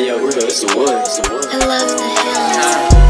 Hey yo, Rudo, it's the woods. I love the hills.